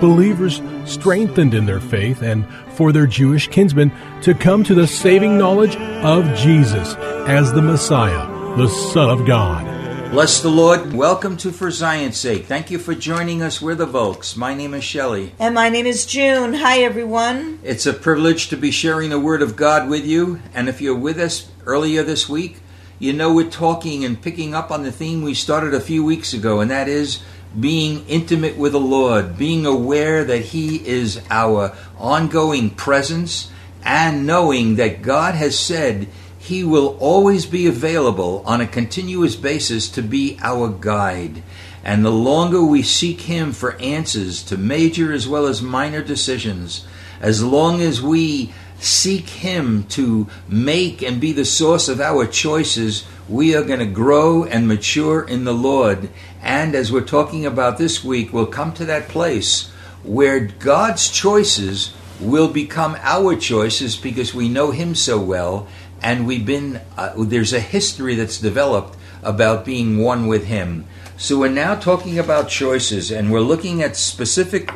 believers strengthened in their faith and for their Jewish kinsmen to come to the saving knowledge of Jesus as the Messiah, the Son of God. Bless the Lord. Welcome to For Zion's Sake. Thank you for joining us. We're the Volks. My name is Shelley. And my name is June. Hi, everyone. It's a privilege to be sharing the Word of God with you. And if you're with us earlier this week, you know we're talking and picking up on the theme we started a few weeks ago, and that is being intimate with the Lord, being aware that He is our ongoing presence, and knowing that God has said He will always be available on a continuous basis to be our guide. And the longer we seek Him for answers to major as well as minor decisions, as long as we seek Him to make and be the source of our choices, we are going to grow and mature in the Lord. And as we're talking about this week, we'll come to that place where God's choices will become our choices because we know Him so well. And we've been, there's a history that's developed about being one with Him. So we're now talking about choices, and we're looking at specific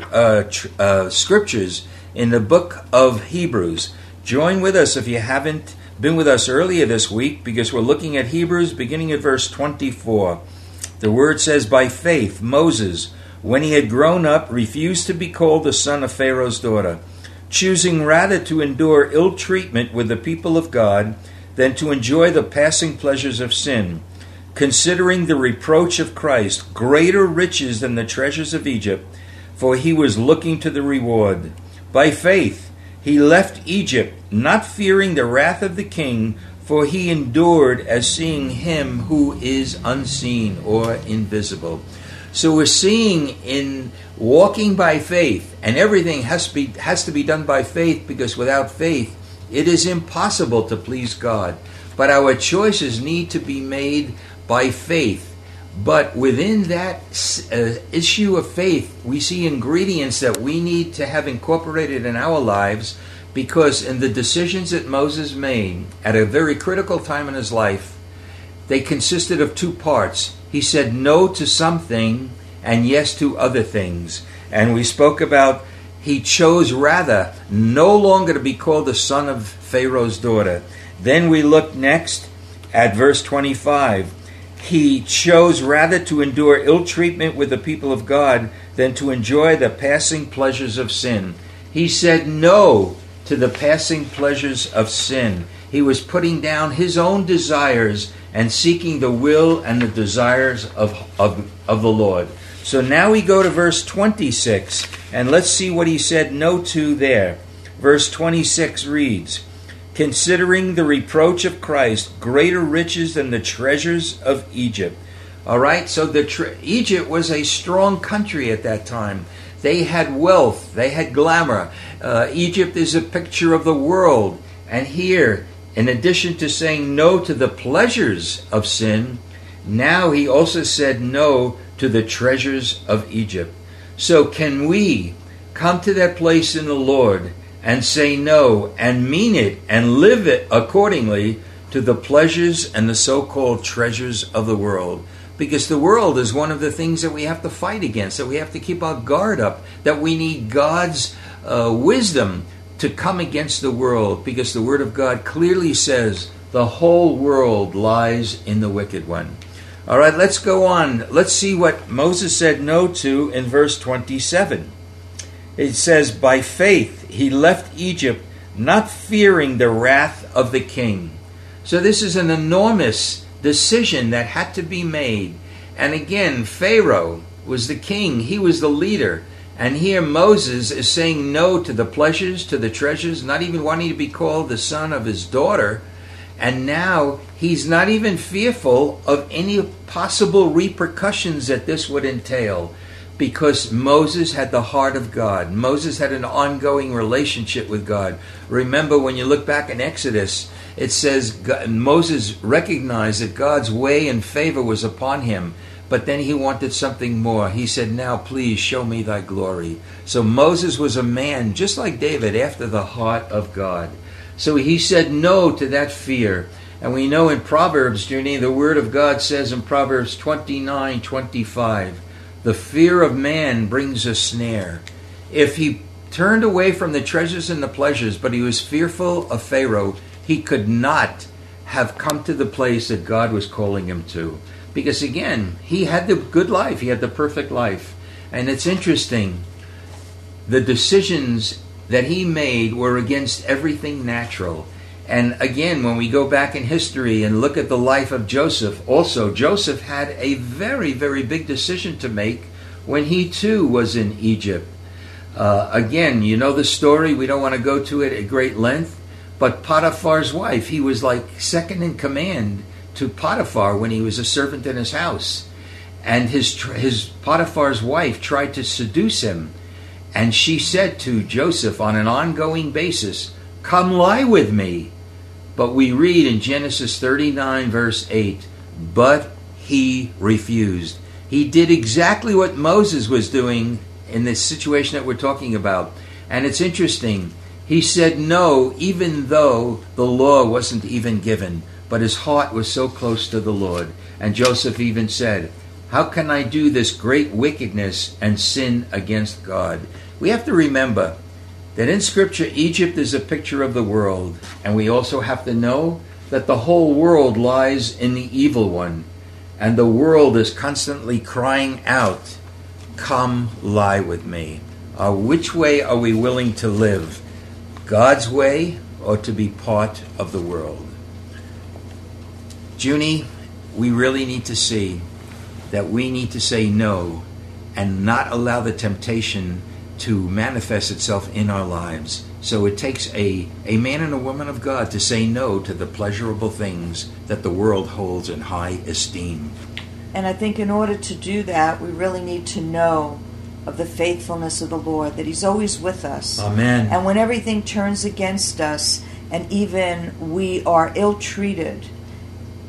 scriptures in the book of Hebrews. Join with us if you haven't been with us earlier this week, because we're looking at Hebrews beginning at verse 24. The word says, "By faith, Moses, when he had grown up, refused to be called the son of Pharaoh's daughter, choosing rather to endure ill treatment with the people of God than to enjoy the passing pleasures of sin, considering the reproach of Christ greater riches than the treasures of Egypt, for he was looking to the reward. By faith he left Egypt, not fearing the wrath of the king, for he endured as seeing him who is unseen or invisible." So we're seeing in walking by faith, and everything has to be done by faith, because without faith it is impossible to please God. But our choices need to be made by faith. But within that issue of faith, we see ingredients that we need to have incorporated in our lives, because in the decisions that Moses made at a very critical time in his life, they consisted of two parts. He said no to something and yes to other things. And we spoke about he chose rather no longer to be called the son of Pharaoh's daughter. Then we looked next at verse 25. He chose rather to endure ill treatment with the people of God than to enjoy the passing pleasures of sin. He said no to the passing pleasures of sin. He was putting down his own desires and seeking the will and the desires of the Lord. So now we go to verse 26, and let's see what he said no to there. Verse 26 reads, "Considering the reproach of Christ greater riches than the treasures of Egypt." All right, so Egypt was a strong country at that time. They had wealth, they had glamour. Egypt is a picture of the world. And here, in addition to saying no to the pleasures of sin, now he also said no to the treasures of Egypt. So can we come to that place in the Lord and say no and mean it and live it accordingly to the pleasures and the so-called treasures of the world? Because the world is one of the things that we have to fight against, that we have to keep our guard up, that we need God's wisdom to come against the world, because the Word of God clearly says the whole world lies in the wicked one. All right, let's go on. Let's see what Moses said no to in verse 27. It says, "By faith he left Egypt, not fearing the wrath of the king. So this is an enormous decision that had to be made. And again, Pharaoh was the king. He was the leader. And here Moses is saying no to the pleasures, to the treasures, not even wanting to be called the son of his daughter. And now he's not even fearful of any possible repercussions that this would entail, because Moses had the heart of God. Moses had an ongoing relationship with God. Remember, when you look back in Exodus, it says Moses recognized that God's way and favor was upon him, but then he wanted something more. He said, now please show me thy glory. So Moses was a man, just like David, after the heart of God. So he said no to that fear. And we know in Proverbs, Junie, the Word of God says in Proverbs 29:25, the fear of man brings a snare. If he turned away from the treasures and the pleasures, but he was fearful of Pharaoh, he could not have come to the place that God was calling him to. Because again, he had the good life. He had the perfect life. And it's interesting, the decisions that he made were against everything natural. And again, when we go back in history and look at the life of Joseph, also Joseph had a very, very big decision to make when he too was in Egypt. Again, you know the story. We don't want to go to it at great length. But Potiphar's wife, he was like second in command to Potiphar when he was a servant in his house. And his Potiphar's wife tried to seduce him. And she said to Joseph on an ongoing basis, come lie with me. But we read in Genesis 39, verse 8, but he refused. He did exactly what Moses was doing in this situation that we're talking about. And it's interesting. He said no, even though the law wasn't even given. But his heart was so close to the Lord. And Joseph even said, how can I do this great wickedness and sin against God? We have to remember that in Scripture, Egypt is a picture of the world. And we also have to know that the whole world lies in the evil one. And the world is constantly crying out, come lie with me. Which way are we willing to live? God's way, or to be part of the world? Junie, we really need to see that we need to say no and not allow the temptation to manifest itself in our lives. So it takes a man and a woman of God to say no to the pleasurable things that the world holds in high esteem. And I think in order to do that, we really need to know of the faithfulness of the Lord, that he's always with us. Amen. And when everything turns against us, and even we are ill-treated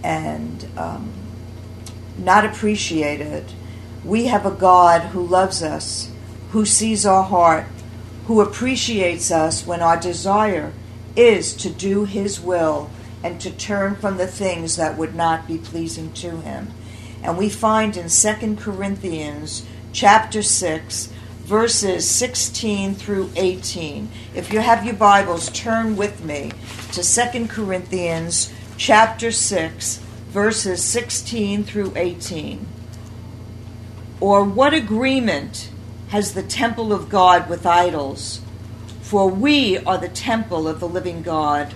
and not appreciated, we have a God who loves us, who sees our heart, who appreciates us when our desire is to do his will and to turn from the things that would not be pleasing to him. And we find in 2 Corinthians chapter 6, verses 16 through 18. If you have your Bibles, turn with me to 2 Corinthians chapter 6, verses 16 through 18. Or what agreement has the temple of God with idols? For we are the temple of the living God.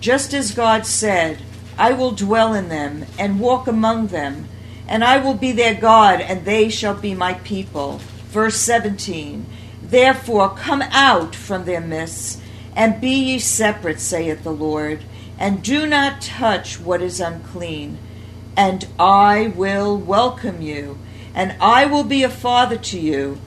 Just as God said, I will dwell in them and walk among them, and I will be their God, and they shall be my people. Verse 17, therefore come out from their midst, and be ye separate, saith the Lord, and do not touch what is unclean, and I will welcome you, and I will be a father to you,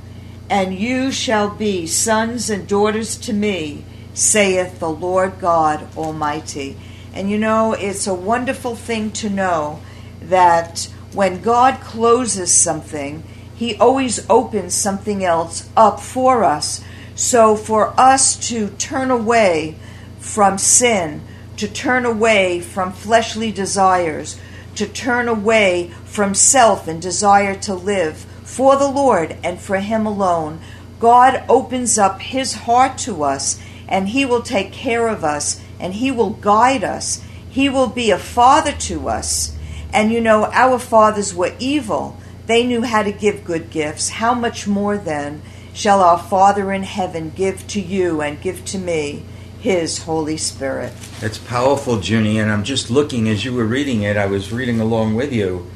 and you shall be sons and daughters to me, saith the Lord God Almighty. And you know, it's a wonderful thing to know that when God closes something, he always opens something else up for us. So for us to turn away from sin, to turn away from fleshly desires, to turn away from self and desire to live for the Lord and for him alone, God opens up his heart to us, and he will take care of us, and he will guide us. He will be a father to us. And you know, our fathers were evil. They knew how to give good gifts. How much more then shall our Father in heaven give to you and give to me His Holy Spirit. That's powerful, Junie, and I'm just looking as you were reading it, I was reading along with you,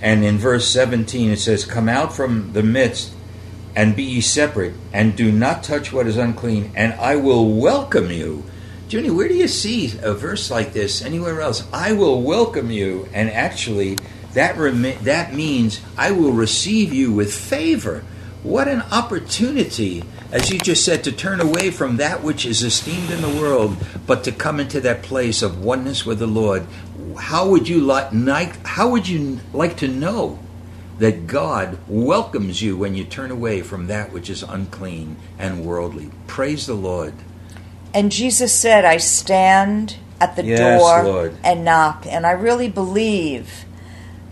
and in verse 17 it says, "Come out from the midst, and be ye separate, and do not touch what is unclean, and I will welcome you." Junie, where do you see a verse like this anywhere else? I will welcome you, and actually that means I will receive you with favor. What an opportunity, as you just said, to turn away from that which is esteemed in the world, but to come into that place of oneness with the Lord. How would you like to know that God welcomes you when you turn away from that which is unclean and worldly? Praise the Lord. And Jesus said, "I stand at the door, Lord, and knock." And I really believe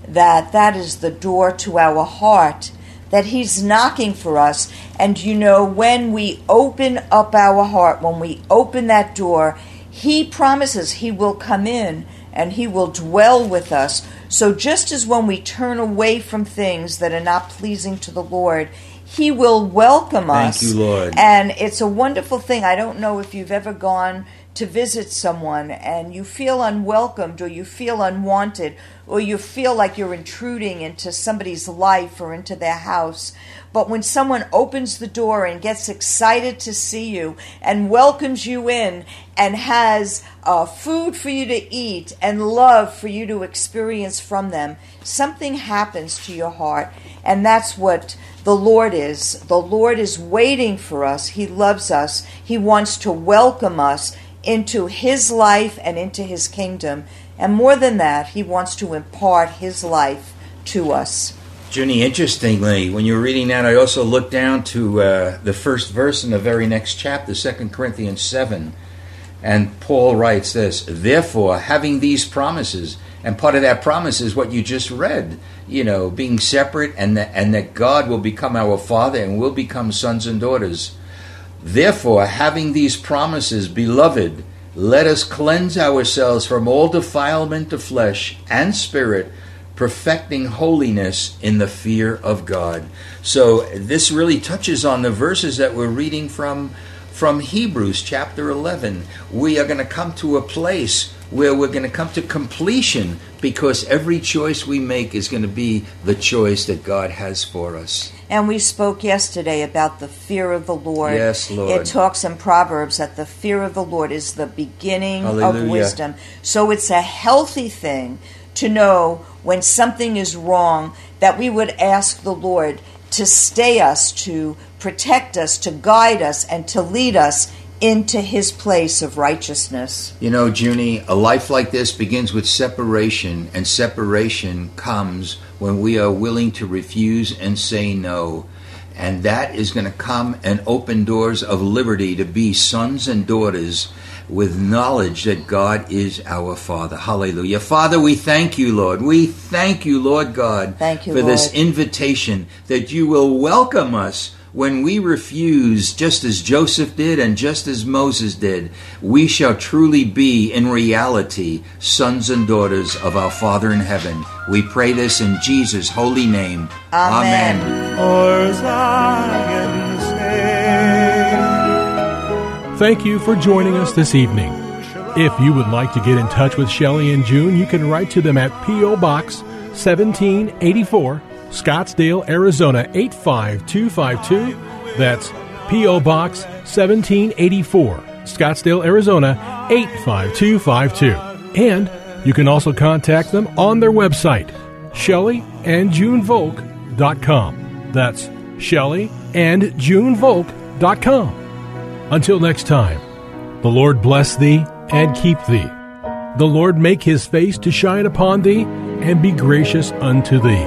that that is the door to our heart, that he's knocking for us. And you know, when we open up our heart, when we open that door, he promises he will come in and he will dwell with us. So just as when we turn away from things that are not pleasing to the Lord, he will welcome us. Thank you, Lord. And it's a wonderful thing. I don't know if you've ever gone to visit someone and you feel unwelcomed, or you feel unwanted, or you feel like you're intruding into somebody's life or into their house. But when someone opens the door and gets excited to see you and welcomes you in and has food for you to eat and love for you to experience from them, something happens to your heart. And that's what the Lord is. The Lord is waiting for us. He loves us. He wants to welcome us into his life and into his kingdom. And more than that, he wants to impart his life to us. Junie, interestingly, when you were reading that, I also looked down to the first verse in the very next chapter, 2 Corinthians 7. And Paul writes this, "Therefore, having these promises," and part of that promise is what you just read, you know, being separate, and that God will become our Father and we'll become sons and daughters. "Therefore, having these promises, beloved, let us cleanse ourselves from all defilement of flesh and spirit, perfecting holiness in the fear of God." So this really touches on the verses that we're reading from Hebrews chapter 11. We are going to come to a place where we're going to come to completion, because every choice we make is going to be the choice that God has for us. And we spoke yesterday about the fear of the Lord. Yes, Lord. It talks in Proverbs that the fear of the Lord is the beginning of wisdom. So it's a healthy thing to know when something is wrong, that we would ask the Lord to stay us, to protect us, to guide us, and to lead us into his place of righteousness. You know, Junie, a life like this begins with separation, and separation comes when we are willing to refuse and say no. And that is going to come and open doors of liberty to be sons and daughters with knowledge that God is our Father. Hallelujah. Father, we thank you, Lord. We thank you, Lord God, this invitation that you will welcome us. When we refuse, just as Joseph did and just as Moses did, we shall truly be, in reality, sons and daughters of our Father in heaven. We pray this in Jesus' holy name. Amen. Amen. Thank you for joining us this evening. If you would like to get in touch with Shelley and June, you can write to them at P.O. Box 1784. Scottsdale, Arizona 85252. That's P.O. Box 1784, Scottsdale, Arizona 85252. And you can also contact them on their website, ShelleyandJuneVolk.com. That's ShelleyandJuneVolk.com. Until next time, the Lord bless thee and keep thee. The Lord make his face to shine upon thee and be gracious unto thee.